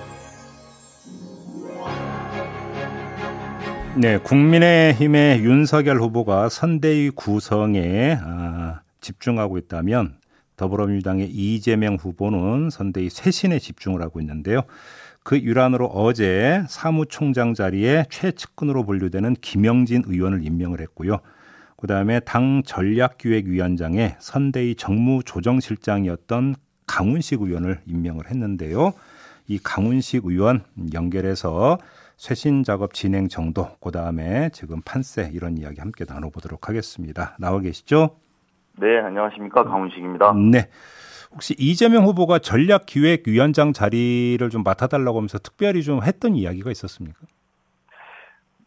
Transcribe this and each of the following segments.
네, 국민의힘의 윤석열 후보가 선대위 구성에 집중하고 있다면 더불어민주당의 이재명 후보는 선대위 쇄신에 집중을 하고 있는데요. 그 일환으로 어제 사무총장 자리에 최측근으로 분류되는 김영진 의원을 임명을 했고요. 그다음에 당 전략기획위원장에 선대위 정무조정실장이었던 강훈식 의원을 임명을 했는데요. 이 강훈식 의원 연결해서 쇄신 작업 진행 정도, 그다음에 지금 판세 이런 이야기 함께 나눠보도록 하겠습니다. 나와 계시죠? 네, 안녕하십니까. 강훈식입니다. 네, 혹시 이재명 후보가 전략기획위원장 자리를 좀 맡아달라고 하면서 특별히 좀 했던 이야기가 있었습니까?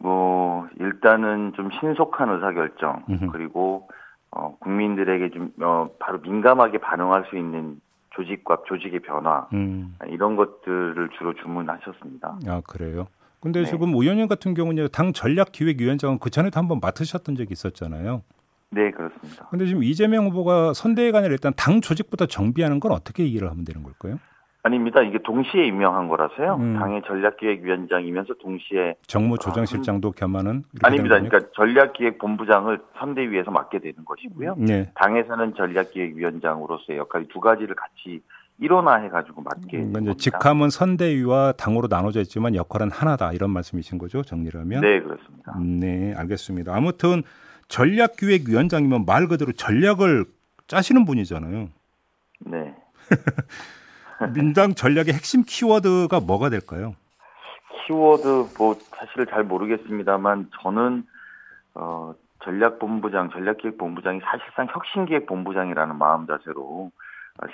뭐 일단은 좀 신속한 의사결정, 그리고 국민들에게 좀 바로 민감하게 반응할 수 있는 조직과 조직의 변화, 이런 것들을 주로 주문하셨습니다. 아, 그래요? 근데 네. 지금 의원님 같은 경우는 당 전략기획위원장은 그 전에도 한번 맡으셨던 적이 있었잖아요. 네, 그렇습니다. 근데 지금 이재명 후보가 선대위가 아니라 일단 당 조직부터 정비하는 건 어떻게 이해를 하면 되는 걸까요? 아닙니다. 이게 동시에 임명한 거라서요. 당의 전략기획위원장이면서 동시에 정무조정실장도 겸하는. 아닙니다. 그러니까 전략기획본부장을 선대위에서 맡게 되는 것이고요. 네. 당에서는 전략기획위원장으로서의 역할이 두 가지를 같이 일원화해가지고 맡게. 이제 직함은 선대위와 당으로 나눠져 있지만 역할은 하나다, 이런 말씀이신 거죠, 정리를 하면? 네, 그렇습니다. 네, 알겠습니다. 아무튼 전략기획위원장이면 말 그대로 전략을 짜시는 분이잖아요. 네. 민당 전략의 핵심 키워드가 뭐가 될까요? 키워드 뭐 사실 잘 모르겠습니다만 저는 전략본부장, 전략기획본부장이 사실상 혁신기획본부장이라는 마음 자세로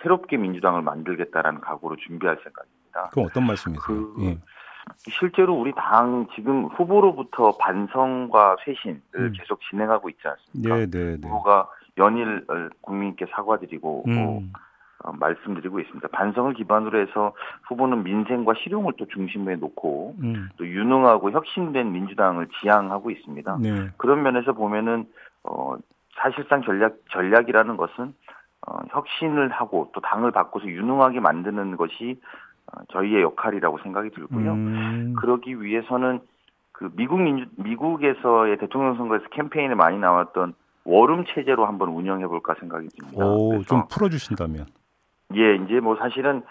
새롭게 민주당을 만들겠다라는 각오로 준비할 생각입니다. 그럼 어떤 말씀이세요? 실제로 우리 당 지금 후보로부터 반성과 쇄신을 계속 진행하고 있지 않습니까? 네. 후보가 연일 국민께 사과드리고 말씀드리고 있습니다. 반성을 기반으로 해서 후보는 민생과 실용을 또 중심에 놓고 또 유능하고 혁신된 민주당을 지향하고 있습니다. 네. 그런 면에서 보면은 사실상 전략이라는 것은 혁신을 하고 또 당을 바꿔서 유능하게 만드는 것이 저희의 역할이라고 생각이 들고요. 그러기 위해서는 그 미국에서의 대통령 선거에서 캠페인에 많이 나왔던 워룸 체제로 한번 운영해 볼까 생각이 듭니다. 오, 좀 풀어주신다면? 예, 이제 뭐 사실은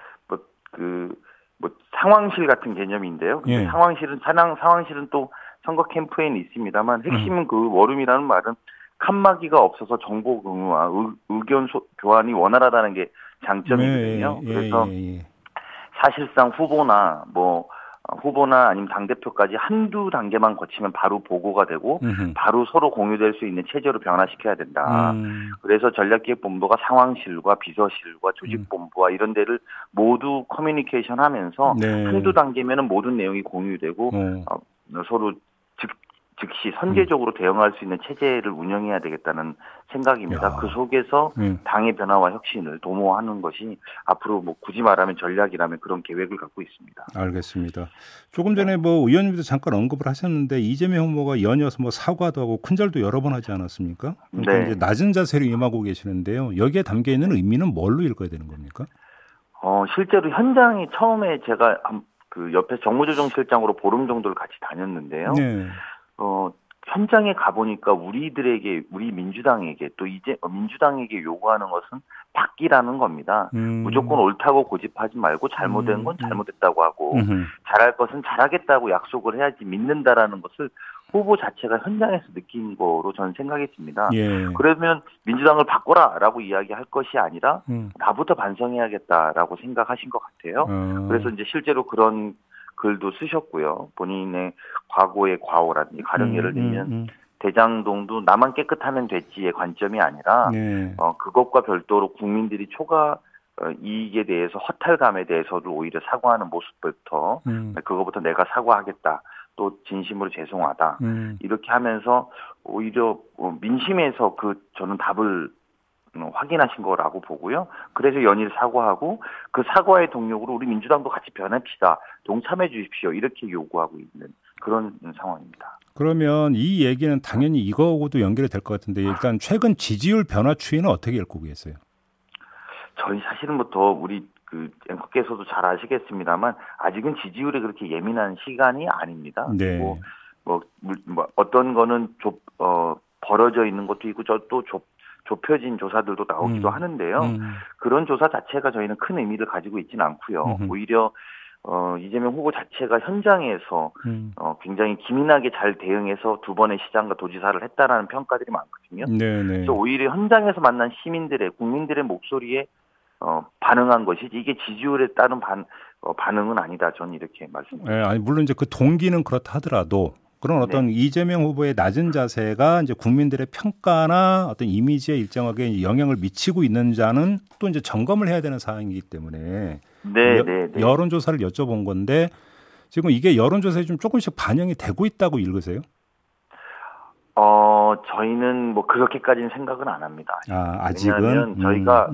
상황실 같은 개념인데요. 예. 상황실은 또 선거 캠페인이 있습니다만 핵심은 그 워룸이라는 말은 칸막이가 없어서 정보 공유와 의견 교환이 원활하다는 게 장점이거든요. 그래서 사실상 후보나 아니면 당대표까지 한두 단계만 거치면 바로 보고가 되고 바로 서로 공유될 수 있는 체제로 변화시켜야 된다. 그래서 전략기획본부가 상황실과 비서실과 조직본부와 이런 데를 모두 커뮤니케이션하면서 한두 단계면은 모든 내용이 공유되고 서로 즉시 선제적으로 대응할 수 있는 체제를 운영해야 되겠다는 생각입니다. 야. 그 속에서 당의 변화와 혁신을 도모하는 것이 앞으로 뭐 굳이 말하면 전략이라면 그런 계획을 갖고 있습니다. 알겠습니다. 조금 전에 뭐 의원님도 잠깐 언급을 하셨는데 이재명 후보가 연이어서 뭐 사과도 하고 큰절도 여러 번 하지 않았습니까? 그러니까 네. 이제 낮은 자세로 임하고 계시는데요. 여기에 담겨 있는 의미는 뭘로 읽어야 되는 겁니까? 실제로 현장이 처음에 제가 그 옆에 정무조정실장으로 보름 정도를 같이 다녔는데요. 네. 현장에 가보니까 우리 민주당에게 또 이제 민주당에게 요구하는 것은 바뀌라는 겁니다. 무조건 옳다고 고집하지 말고 잘못된 건 잘못됐다고 하고 잘할 것은 잘하겠다고 약속을 해야지 믿는다라는 것을 후보 자체가 현장에서 느낀 거로 저는 생각했습니다. 예. 그러면 민주당을 바꿔라라고 이야기할 것이 아니라 나부터 반성해야겠다라고 생각하신 것 같아요. 그래서 이제 실제로 그런 글도 쓰셨고요. 본인의 과거의 과오라든지 가령 예를 들면 대장동도 나만 깨끗하면 됐지의 관점이 아니라 그것과 별도로 국민들이 초과 이익에 대해서 허탈감에 대해서도 오히려 사과하는 모습부터 그거부터 내가 사과하겠다. 또 진심으로 죄송하다. 이렇게 하면서 오히려 민심에서 저는 답을 확인하신 거라고 보고요. 그래서 연일 사과하고 그 사과의 동력으로 우리 민주당도 같이 변합시다. 동참해 주십시오. 이렇게 요구하고 있는 그런 상황입니다. 그러면 이 얘기는 당연히 이거하고도 연결이 될 것 같은데 일단 최근 지지율 변화 추이는 어떻게 읽고 계세요? 저희 사실은 우리 앵커께서도 잘 아시겠습니다만 아직은 지지율에 그렇게 예민한 시간이 아닙니다. 네. 어떤 거는 벌어져 있는 것도 있고 좁혀진 조사들도 나오기도 하는데요. 그런 조사 자체가 저희는 큰 의미를 가지고 있지는 않고요. 오히려 이재명 후보 자체가 현장에서 굉장히 기민하게 잘 대응해서 두 번의 시장과 도지사를 했다라는 평가들이 많거든요. 네네. 그래서 오히려 현장에서 만난 시민들의 국민들의 목소리에 반응한 것이지 이게 지지율에 따른 반응은 아니다. 저는 이렇게 말씀드립니다. 네, 물론 이제 그 동기는 그렇다 하더라도 그런 어떤 네. 이재명 후보의 낮은 자세가 이제 국민들의 평가나 어떤 이미지에 일정하게 영향을 미치고 있는지는 또 이제 점검을 해야 되는 사항이기 때문에 네. 여론조사를 여쭤본 건데 지금 이게 여론조사에 좀 조금씩 반영이 되고 있다고 읽으세요? 저희는 그렇게까지는 생각은 안 합니다. 아직은 왜냐하면 저희가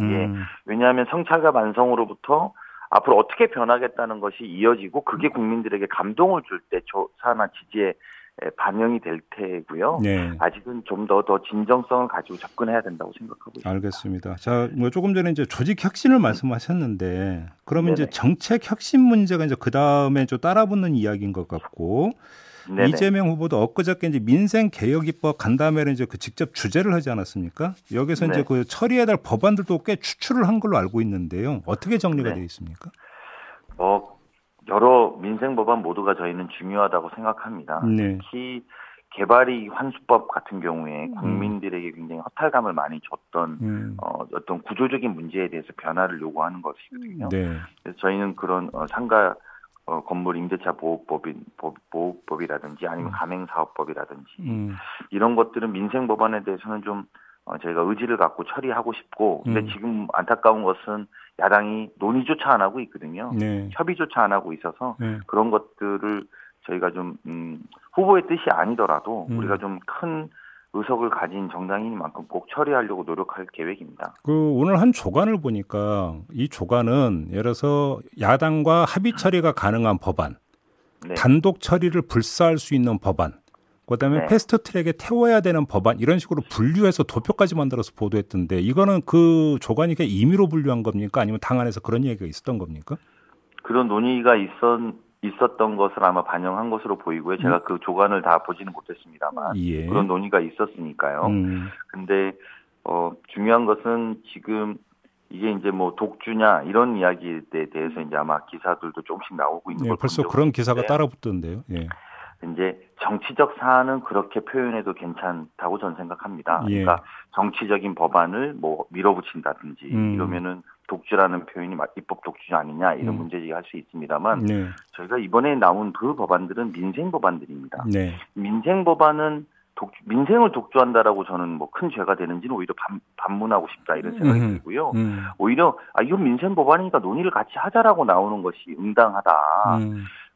왜냐하면 성찰과 반성으로부터 앞으로 어떻게 변하겠다는 것이 이어지고 그게 국민들에게 감동을 줄 때 조사나 지지에 반영이 될 테고요. 네. 아직은 좀 더 진정성을 가지고 접근해야 된다고 생각하고 있습니다. 알겠습니다. 자, 조금 전에 이제 조직 혁신을 말씀하셨는데 그러면 네네. 이제 정책 혁신 문제가 이제 그 다음에 좀 따라붙는 이야기인 것 같고 네네. 이재명 후보도 엊그저께 이제 민생 개혁 입법 간담회를 이제 직접 주재를 하지 않았습니까? 여기서 네. 이제 처리해야 될 법안들도 꽤 추출을 한 걸로 알고 있는데요. 어떻게 정리가 네. 되어 있습니까? 여러 민생 법안 모두가 저희는 중요하다고 생각합니다. 네. 특히 개발이 환수법 같은 경우에 국민들에게 굉장히 허탈감을 많이 줬던 어떤 구조적인 문제에 대해서 변화를 요구하는 것이거든요. 네. 그래서 저희는 그런 상가 건물 임대차 보호법이라든지 아니면 가맹사업법이라든지 이런 것들은 민생 법안에 대해서는 좀 저희가 의지를 갖고 처리하고 싶고 근데 지금 안타까운 것은 야당이 논의조차 안 하고 있거든요. 네. 협의조차 안 하고 있어서 네. 그런 것들을 저희가 좀 후보의 뜻이 아니더라도 우리가 좀 큰 의석을 가진 정당인 만큼 꼭 처리하려고 노력할 계획입니다. 오늘 한 조간을 보니까 이 조간은 예를 들어서 야당과 합의 처리가 가능한 법안, 네. 단독 처리를 불사할 수 있는 법안, 그다음에 네. 패스트트랙에 태워야 되는 법안 이런 식으로 분류해서 도표까지 만들어서 보도했던데 이거는 그 조간이 그냥 임의로 분류한 겁니까? 아니면 당 안에서 그런 얘기가 있었던 겁니까? 그런 논의가 있었던 것을 아마 반영한 것으로 보이고요. 제가 그 조간을 다 보지는 못했습니다만 예. 그런 논의가 있었으니까요. 근데 중요한 것은 지금 이게 이제 독주냐 이런 이야기에 대해서 이제 아마 기사들도 조금씩 나오고 있는 걸 예, 벌써 그런 기사가 따라붙던데요. 예. 이제 정치적 사안은 그렇게 표현해도 괜찮다고 저는 생각합니다. 예. 그러니까 정치적인 법안을 밀어붙인다든지 이러면은 독주라는 표현이 입법 독주냐 아니냐 이런 문제제기할 수 있습니다만 네. 저희가 이번에 나온 그 법안들은 민생 법안들입니다. 네. 민생 법안은 민생을 독주한다라고 저는 큰 죄가 되는지는 오히려 반문하고 싶다 이런 생각이 들고요. 오히려 이건 민생 법안이니까 논의를 같이 하자라고 나오는 것이 응당하다.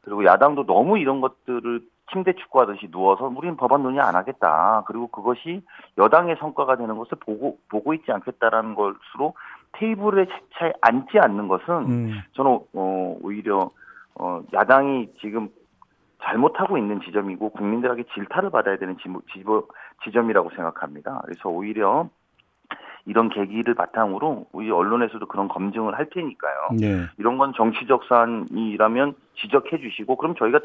그리고 야당도 너무 이런 것들을 침대 축구하듯이 누워서 우리는 법안 논의 안 하겠다. 그리고 그것이 여당의 성과가 되는 것을 보고 있지 않겠다라는 것으로 테이블에 차에 앉지 않는 것은 저는 오히려 야당이 지금 잘못하고 있는 지점이고 국민들에게 질타를 받아야 되는 지점이라고 생각합니다. 그래서 오히려 이런 계기를 바탕으로 우리 언론에서도 그런 검증을 할 테니까요. 네. 이런 건 정치적 사안이라면 지적해 주시고 그럼 저희가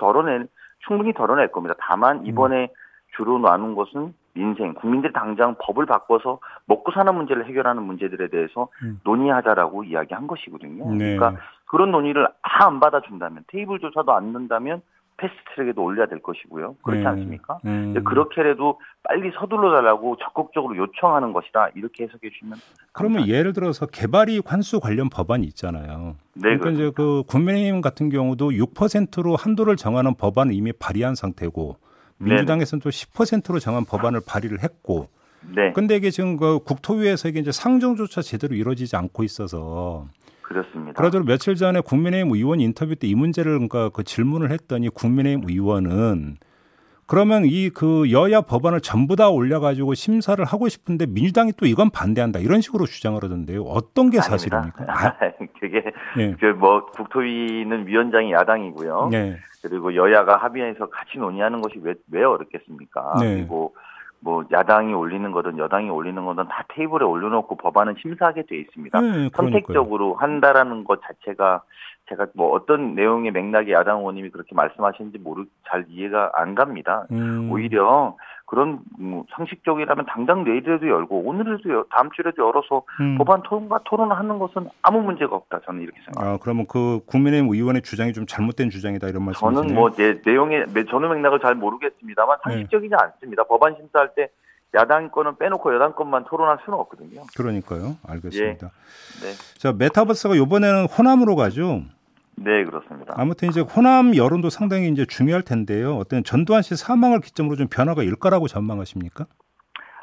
충분히 덜어낼 겁니다. 다만 이번에 주로 나눈 것은 민생, 국민들이 당장 법을 바꿔서 먹고 사는 문제를 해결하는 문제들에 대해서 논의하자라고 이야기한 것이거든요. 네. 그러니까 그런 논의를 다 안 받아준다면, 테이블조차도 안 넣는다면 패스트트랙에도 올려야 될 것이고요. 그렇지 않습니까? 그렇게라도 빨리 서둘러 달라고 적극적으로 요청하는 것이다. 이렇게 해석해 주시면. 그러면 감사합니다. 예를 들어서 개발이익 환수 관련 법안이 있잖아요. 네, 그러니까 이제 국민의힘 같은 경우도 6%로 한도를 정하는 법안을 이미 발의한 상태고 민주당에서는 또 10%로 정한 법안을 발의를 했고. 네. 근데 이게 지금 국토위에서 이게 이제 상정조차 제대로 이루어지지 않고 있어서 그렇습니다. 그러더니 며칠 전에 국민의힘 의원 인터뷰 때 이 문제를 그러니까 그 질문을 했더니 국민의힘 의원은 그러면 이 그 여야 법안을 전부 다 올려가지고 심사를 하고 싶은데 민주당이 또 이건 반대한다 이런 식으로 주장을 하던데요. 어떤 게 사실입니까? 그게 네. 뭐 국토위는 위원장이 야당이고요. 네. 그리고 여야가 합의해서 같이 논의하는 것이 왜 어렵겠습니까? 네. 그리고 뭐 야당이 올리는 거든 여당이 올리는 거든 다 테이블에 올려놓고 법안은 심사하게 돼 있습니다. 네, 선택적으로 한다라는 것 자체가 제가 뭐 어떤 내용의 맥락에 야당 의원님이 그렇게 말씀하시는지 잘 이해가 안 갑니다. 오히려 그런 상식적이라면 당장 내일에도 열고 오늘에도 다음 주에도 열어서 법안 토론하는 것은 아무 문제가 없다. 저는 이렇게 생각합니다. 아, 그러면 그 국민의힘 의원의 주장이 좀 잘못된 주장이다 이런 말씀이시네요. 저는 뭐 내용의 전후 맥락을 잘 모르겠습니다만 상식적이지 않습니다. 법안 심사할 때 야당 거는 빼놓고 여당 것만 토론할 수는 없거든요. 그러니까요. 알겠습니다. 예. 네. 자, 메타버스가 이번에는 호남으로 가죠. 네, 그렇습니다. 아무튼 이제 호남 여론도 상당히 이제 중요할 텐데요. 어떤 전두환 씨 사망을 기점으로 좀 변화가 일까라고 전망하십니까?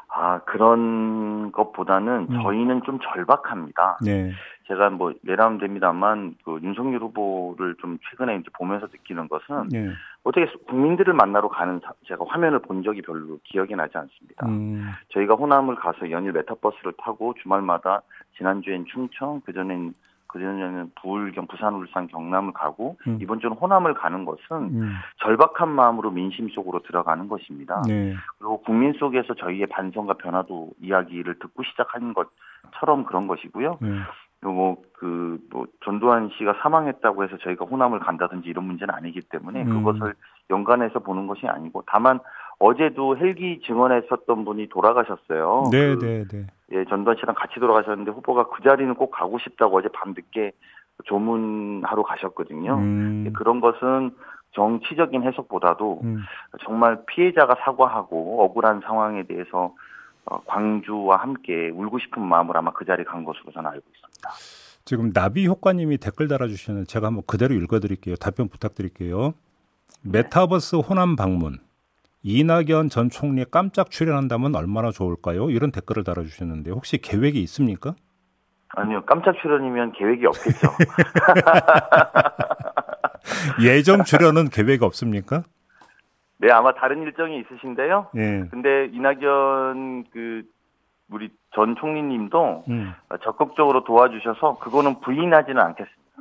아, 그런 것보다는 저희는 좀 절박합니다. 네. 제가 뭐 예람됩니다만 그 윤석열 후보를 좀 최근에 이제 보면서 느끼는 것은 네. 어떻게 국민들을 만나러 가는 제가 화면을 본 적이 별로 기억이 나지 않습니다. 저희가 호남을 가서 연일 메타버스를 타고 주말마다 지난주엔 충청, 그전에는 부울경, 부산, 울산, 경남을 가고 이번 주는 호남을 가는 것은 절박한 마음으로 민심 속으로 들어가는 것입니다. 네. 그리고 국민 속에서 저희의 반성과 변화도 이야기를 듣고 시작한 것처럼 그런 것이고요. 네. 전두환 씨가 사망했다고 해서 저희가 호남을 간다든지 이런 문제는 아니기 때문에 그것을 연관해서 보는 것이 아니고 다만 어제도 헬기 증언했었던 분이 돌아가셨어요. 네, 네, 네. 예, 전두환 씨랑 같이 돌아가셨는데 후보가 그 자리는 꼭 가고 싶다고 어제 밤늦게 조문하러 가셨거든요. 예, 그런 것은 정치적인 해석보다도 정말 피해자가 사과하고 억울한 상황에 대해서 광주와 함께 울고 싶은 마음으로 아마 그 자리에 간 것으로 저는 알고 있습니다. 지금 나비효과님이 댓글 달아주셨는데 제가 한번 그대로 읽어드릴게요. 답변 부탁드릴게요. 메타버스 호남 방문. 이낙연 전 총리의 깜짝 출연한다면 얼마나 좋을까요? 이런 댓글을 달아주셨는데 혹시 계획이 있습니까? 아니요. 깜짝 출연이면 계획이 없겠죠. 예정 출연은 계획이 없습니까? 네, 아마 다른 일정이 있으신데요. 예. 근데 이낙연 우리 전 총리님도 적극적으로 도와주셔서 그거는 부인하지는 않겠습니다.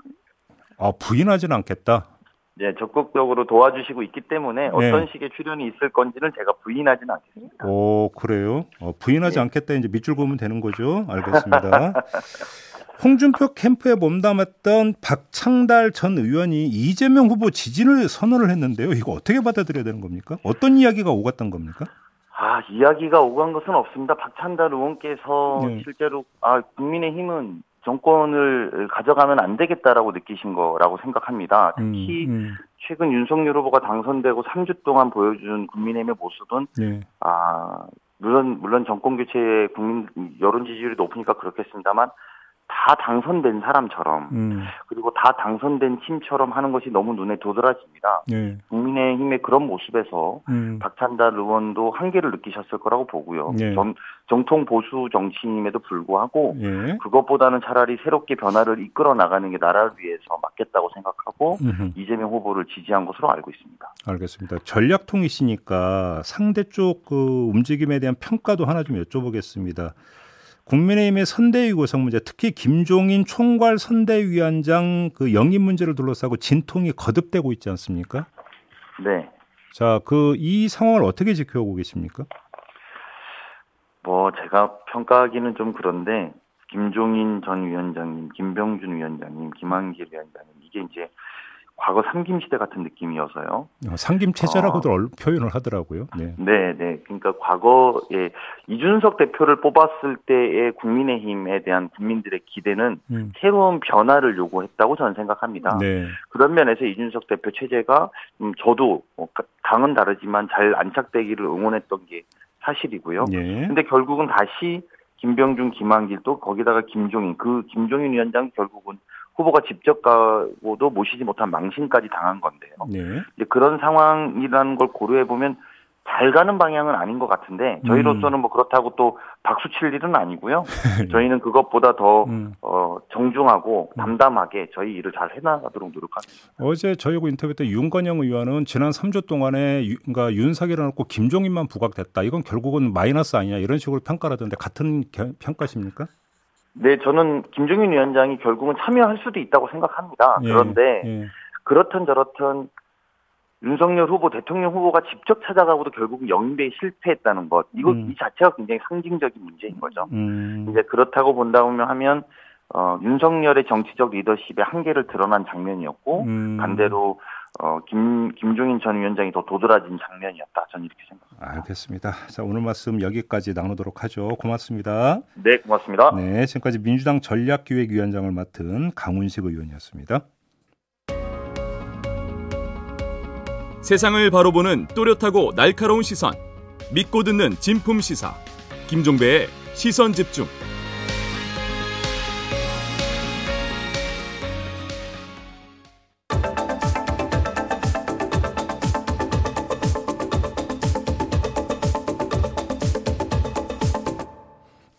아, 부인하지는 않겠다. 네, 적극적으로 도와주시고 있기 때문에 어떤 식의 출연이 있을 건지는 제가 부인하지는 않겠습니다. 오, 그래요? 부인하지 않겠다. 이제 밑줄 보면 되는 거죠. 알겠습니다. 홍준표 캠프에 몸담았던 박창달 전 의원이 이재명 후보 지지를 선언을 했는데요. 이거 어떻게 받아들여야 되는 겁니까? 어떤 이야기가 오갔던 겁니까? 아, 이야기가 오간 것은 없습니다. 박창달 의원께서 실제로 국민의힘은 정권을 가져가면 안 되겠다라고 느끼신 거라고 생각합니다. 특히 최근 윤석열 후보가 당선되고 3주 동안 보여준 국민의힘의 모습은 물론 정권 교체의 국민 여론 지지율이 높으니까 그렇겠습니다만 다 당선된 사람처럼 그리고 다 당선된 팀처럼 하는 것이 너무 눈에 도드라집니다. 네. 국민의힘의 그런 모습에서 박찬달 의원도 한계를 느끼셨을 거라고 보고요. 네. 정통 보수 정치인임에도 불구하고 그것보다는 차라리 새롭게 변화를 이끌어 나가는 게 나라를 위해서 맞겠다고 생각하고 이재명 후보를 지지한 것으로 알고 있습니다. 알겠습니다. 전략통이시니까 상대 쪽 움직임에 대한 평가도 하나 좀 여쭤보겠습니다. 국민의힘의 선대위 구성 문제, 특히 김종인 총괄 선대위원장 영입 문제를 둘러싸고 진통이 거듭되고 있지 않습니까? 네. 자, 이 상황을 어떻게 지켜오고 계십니까? 제가 평가하기는 좀 그런데 김종인 전 위원장님, 김병준 위원장님, 김한길 위원장님 이게 이제 과거 삼김시대 같은 느낌이어서요. 삼김체제라고도 표현을 하더라고요. 네. 네. 그러니까 과거에 이준석 대표를 뽑았을 때의 국민의힘에 대한 국민들의 기대는 새로운 변화를 요구했다고 저는 생각합니다. 네. 그런 면에서 이준석 대표 체제가 저도 당은 다르지만 잘 안착되기를 응원했던 게 사실이고요. 그런데 결국은 다시 김병준, 김한길 또 거기다가 김종인, 김종인 위원장 결국은 후보가 직접 가고도 모시지 못한 망신까지 당한 건데요. 네. 이제 그런 상황이라는 걸 고려해보면 잘 가는 방향은 아닌 것 같은데 저희로서는 뭐 그렇다고 또 박수 칠 일은 아니고요. 저희는 그것보다 더 정중하고 담담하게 저희 일을 잘 해나가도록 노력하겠습니다. 어제 저희하고 인터뷰 때 윤건영 의원은 지난 3주 동안에 그러니까 윤석열을 놓고 김종인만 부각됐다. 이건 결국은 마이너스 아니냐 이런 식으로 평가를 하던데 같은 평가십니까? 네, 저는 김종인 위원장이 결국은 참여할 수도 있다고 생각합니다. 그런데 그렇든 저렇든 윤석열 후보, 대통령 후보가 직접 찾아가고도 결국은 영입에 실패했다는 것. 이거 이 자체가 굉장히 상징적인 문제인 거죠. 이제 그렇다고 본다면 하면 윤석열의 정치적 리더십의 한계를 드러난 장면이었고 반대로 김종인 전 위원장이 더 도드라진 장면이었다. 저는 이렇게 생각합니다. 알겠습니다. 자, 오늘 말씀 여기까지 나누도록 하죠. 고맙습니다. 네, 고맙습니다. 네, 지금까지 민주당 전략기획위원장을 맡은 강훈식 의원이었습니다. 세상을 바로 보는 또렷하고 날카로운 시선, 믿고 듣는 진품 시사, 김종배의 시선 집중.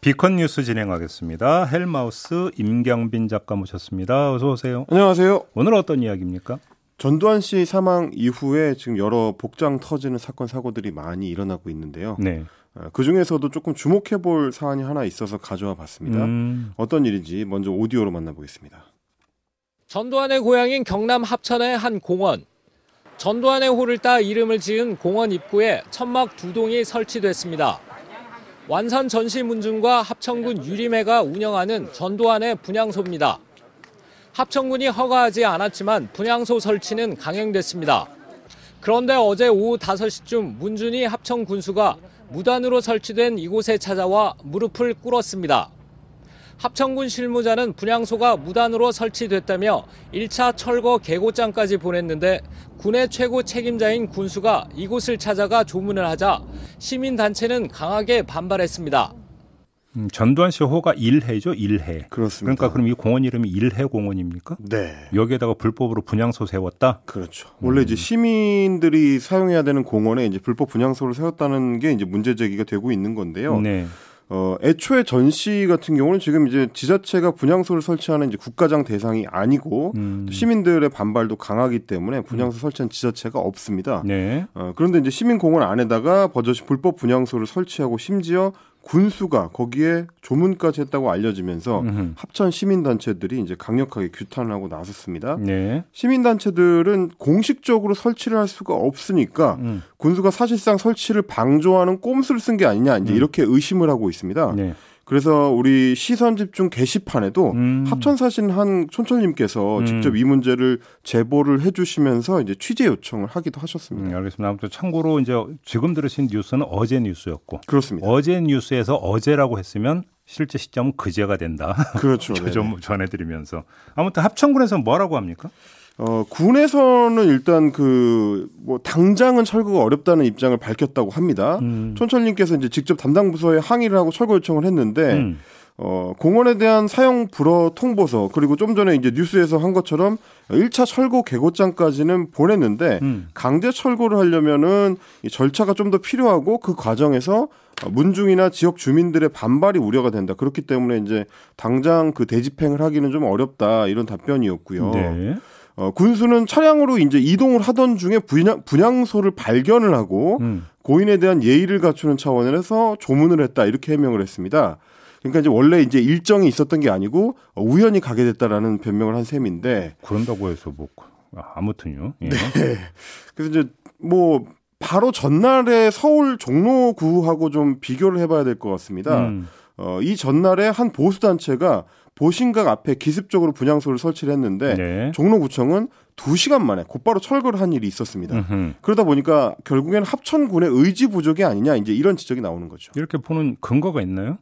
비컨 뉴스 진행하겠습니다. 헬마우스 임경빈 작가 모셨습니다. 어서 오세요. 안녕하세요. 오늘 어떤 이야기입니까? 전두환 씨 사망 이후에 지금 여러 복장 터지는 사건 사고들이 많이 일어나고 있는데요. 네. 그중에서도 조금 주목해볼 사안이 하나 있어서 가져와 봤습니다. 어떤 일인지 먼저 오디오로 만나보겠습니다. 전두환의 고향인 경남 합천의 한 공원. 전두환의 호를 따 이름을 지은 공원 입구에 천막 2동이 설치됐습니다. 완산 전시문중과 합천군 유림회가 운영하는 전두환의 분향소입니다. 합천군이 허가하지 않았지만 분향소 설치는 강행됐습니다. 그런데 어제 오후 5시쯤 문준희 합천군수가 무단으로 설치된 이곳에 찾아와 무릎을 꿇었습니다. 합천군 실무자는 분향소가 무단으로 설치됐다며 1차 철거 계고장까지 보냈는데 군의 최고 책임자인 군수가 이곳을 찾아가 조문을 하자 시민단체는 강하게 반발했습니다. 전두환 씨 호가 일해죠, 일해. 그렇습니다. 그러니까 그럼 이 공원 이름이 일해 공원입니까? 네. 여기에다가 불법으로 분향소 세웠다. 그렇죠. 원래 이제 시민들이 사용해야 되는 공원에 이제 불법 분향소를 세웠다는 게 이제 문제 제기가 되고 있는 건데요. 네. 애초에 전시 같은 경우는 지금 이제 지자체가 분향소를 설치하는 이제 국가장 대상이 아니고 시민들의 반발도 강하기 때문에 분향소 설치한 지자체가 없습니다. 네. 그런데 이제 시민공원 안에다가 버젓이 불법 분향소를 설치하고 심지어 군수가 거기에 조문까지 했다고 알려지면서 합천 시민단체들이 이제 강력하게 규탄을 하고 나섰습니다. 네. 시민단체들은 공식적으로 설치를 할 수가 없으니까 군수가 사실상 설치를 방조하는 꼼수를 쓴 게 아니냐 이제 이렇게 의심을 하고 있습니다. 네. 그래서 우리 시선집중 게시판에도 합천 사신 한 촌철님께서 직접 이 문제를 제보를 해주시면서 이제 취재 요청을 하기도 하셨습니다. 알겠습니다. 아무튼 참고로 이제 지금 들으신 뉴스는 어제 뉴스였고, 그렇습니다. 어제 뉴스에서 어제라고 했으면 실제 시점은 그제가 된다. 그렇죠. 저 좀 전해드리면서 아무튼 합천군에서 뭐라고 합니까? 군에서는 일단 당장은 철거가 어렵다는 입장을 밝혔다고 합니다. 촌철님께서 이제 직접 담당 부서에 항의를 하고 철거 요청을 했는데, 공원에 대한 사용 불허 통보서, 그리고 좀 전에 이제 뉴스에서 한 것처럼 1차 철거 계고장까지는 보냈는데, 강제 철거를 하려면은 이 절차가 좀 더 필요하고 그 과정에서 문중이나 지역 주민들의 반발이 우려가 된다. 그렇기 때문에 이제 당장 그 대집행을 하기는 좀 어렵다. 이런 답변이었고요. 네. 군수는 차량으로 이제 이동을 하던 중에 분향소를 발견을 하고 고인에 대한 예의를 갖추는 차원에서 조문을 했다 이렇게 해명을 했습니다. 그러니까 이제 원래 이제 일정이 있었던 게 아니고 우연히 가게 됐다라는 변명을 한 셈인데 그런다고 해서 뭐 아무튼요. 예. 네. 그래서 이제 뭐 바로 전날에 서울 종로구하고 좀 비교를 해봐야 될 것 같습니다. 이 전날에 한 보수 단체가 보신각 앞에 기습적으로 분향소를 설치를 했는데 네. 종로구청은 2시간 만에 곧바로 철거를 한 일이 있었습니다. 그러다 보니까 결국에는 합천군의 의지 부족이 아니냐 이제 이런 지적이 나오는 거죠. 이렇게 보는 근거가 있나요?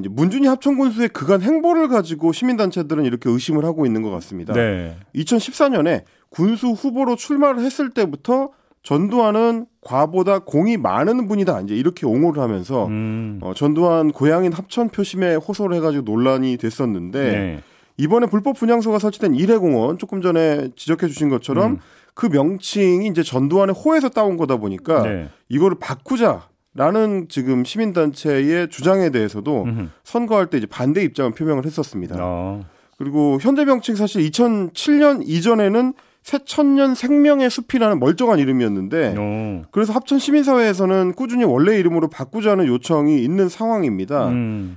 이제 문준희 합천군수의 그간 행보를 가지고 시민단체들은 이렇게 의심을 하고 있는 것 같습니다. 네. 2014년에 군수 후보로 출마를 했을 때부터 전두환은 과보다 공이 많은 분이다. 이제 이렇게 옹호를 하면서 전두환 고향인 합천 표심에 호소를 해가지고 논란이 됐었는데 네. 이번에 불법 분향소가 설치된 일회공원 조금 전에 지적해 주신 것처럼 그 명칭이 이제 전두환의 호에서 따온 거다 보니까 네. 이거를 바꾸자라는 지금 시민단체의 주장에 대해서도 선거할 때 이제 반대 입장을 표명을 했었습니다. 그리고 현대 명칭 사실 2007년 이전에는 새천년 생명의 숲이라는 멀쩡한 이름이었는데 그래서 합천 시민사회에서는 꾸준히 원래 이름으로 바꾸자는 요청이 있는 상황입니다.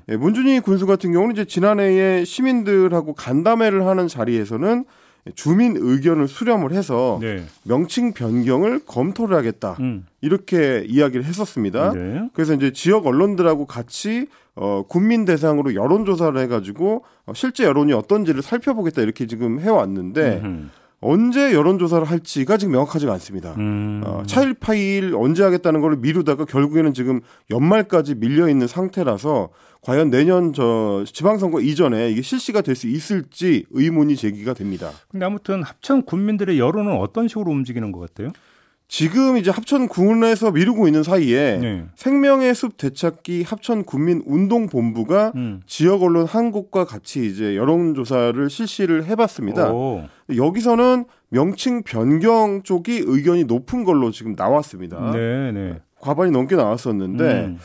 예, 문준희 군수 같은 경우는 이제 지난해에 시민들하고 간담회를 하는 자리에서는 주민 의견을 수렴을 해서 네. 명칭 변경을 검토를 하겠다 이렇게 이야기를 했었습니다. 네. 그래서 이제 지역 언론들하고 같이 국민 대상으로 여론조사를 해가지고 실제 여론이 어떤지를 살펴보겠다 이렇게 지금 해왔는데. 언제 여론조사를 할지가 지금 명확하지가 않습니다. 차일파일 언제 하겠다는 걸 미루다가 결국에는 지금 연말까지 밀려있는 상태라서 과연 내년 저 지방선거 이전에 이게 실시가 될 수 있을지 의문이 제기가 됩니다. 근데 아무튼 합천 군민들의 여론은 어떤 식으로 움직이는 것 같아요? 지금 이제 합천군에서 미루고 있는 사이에 네. 생명의 숲 되찾기 합천군민운동본부가 지역 언론 한 곳과 같이 이제 여론조사를 실시를 해봤습니다. 여기서는 명칭 변경 쪽이 의견이 높은 걸로 지금 나왔습니다. 네네. 과반이 넘게 나왔었는데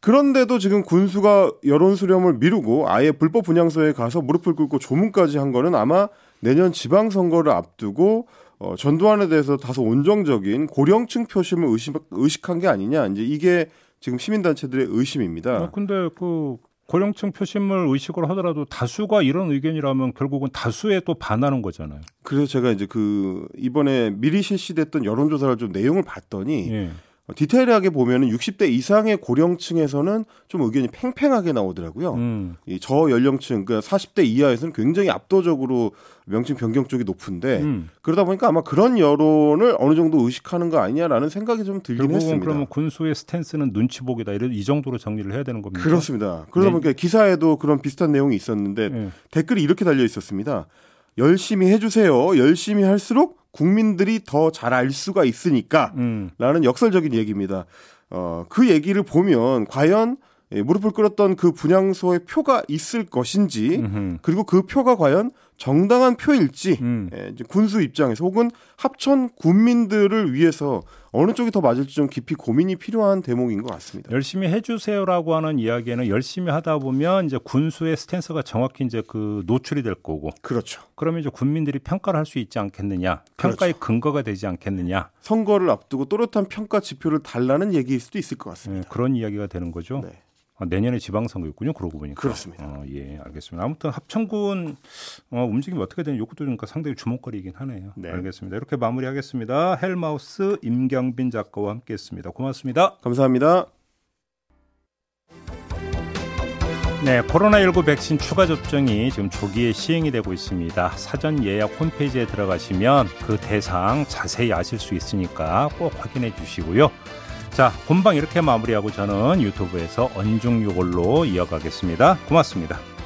그런데도 지금 군수가 여론 수렴을 미루고 아예 불법 분향소에 가서 무릎을 꿇고 조문까지 한 거는 아마 내년 지방선거를 앞두고 전두환에 대해서 다소 온정적인 고령층 표심을 의식한 게 아니냐. 이제 이게 지금 시민단체들의 의심입니다. 그런데 그 고령층 표심을 의식을 하더라도 다수가 이런 의견이라면 결국은 다수에 또 반하는 거잖아요. 그래서 제가 이제 그 이번에 미리 실시됐던 여론조사를 좀 내용을 봤더니 예. 디테일하게 보면은 60대 이상의 고령층에서는 좀 의견이 팽팽하게 나오더라고요. 이 저 연령층, 그러니까 40대 이하에서는 굉장히 압도적으로 명칭 변경 쪽이 높은데 그러다 보니까 아마 그런 여론을 어느 정도 의식하는 거 아니냐라는 생각이 좀 들긴 했습니다. 그러면 군수의 스탠스는 눈치 보기다 이 정도로 정리를 해야 되는 겁니다. 그렇습니다. 그러다 보니까 기사에도 그런 비슷한 내용이 있었는데 댓글이 이렇게 달려 있었습니다. 열심히 해주세요. 열심히 할수록 국민들이 더 잘 알 수가 있으니까 라는 역설적인 얘기입니다. 그 얘기를 보면 과연 무릎을 꿇었던 그 분향소에 표가 있을 것인지 그리고 그 표가 과연 정당한 표일지 이제 군수 입장에서 혹은 합천 군민들을 위해서 어느 쪽이 더 맞을지 좀 깊이 고민이 필요한 대목인 것 같습니다. 열심히 해주세요라고 하는 이야기에는 열심히 하다 보면 이제 군수의 스탠스가 정확히 이제 그 노출이 될 거고. 그렇죠. 그러면 이제 군민들이 평가를 할 수 있지 않겠느냐. 평가의 그렇죠. 근거가 되지 않겠느냐. 선거를 앞두고 또렷한 평가 지표를 달라는 얘기일 수도 있을 것 같습니다. 그런 이야기가 되는 거죠. 네. 내년에 지방선거였군요. 그러고 보니까. 그렇습니다. 예, 알겠습니다. 아무튼 합천군 움직임이 어떻게 되는지 이것도 그러니까 상당히 주목거리이긴 하네요. 네. 알겠습니다. 이렇게 마무리하겠습니다. 헬마우스 임경빈 작가와 함께했습니다. 고맙습니다. 감사합니다. 네, 코로나19 백신 추가 접종이 지금 조기에 시행이 되고 있습니다. 사전 예약 홈페이지에 들어가시면 그 대상 자세히 아실 수 있으니까 꼭 확인해 주시고요. 자, 본방 이렇게 마무리하고 저는 유튜브에서 언중유골로 이어가겠습니다. 고맙습니다.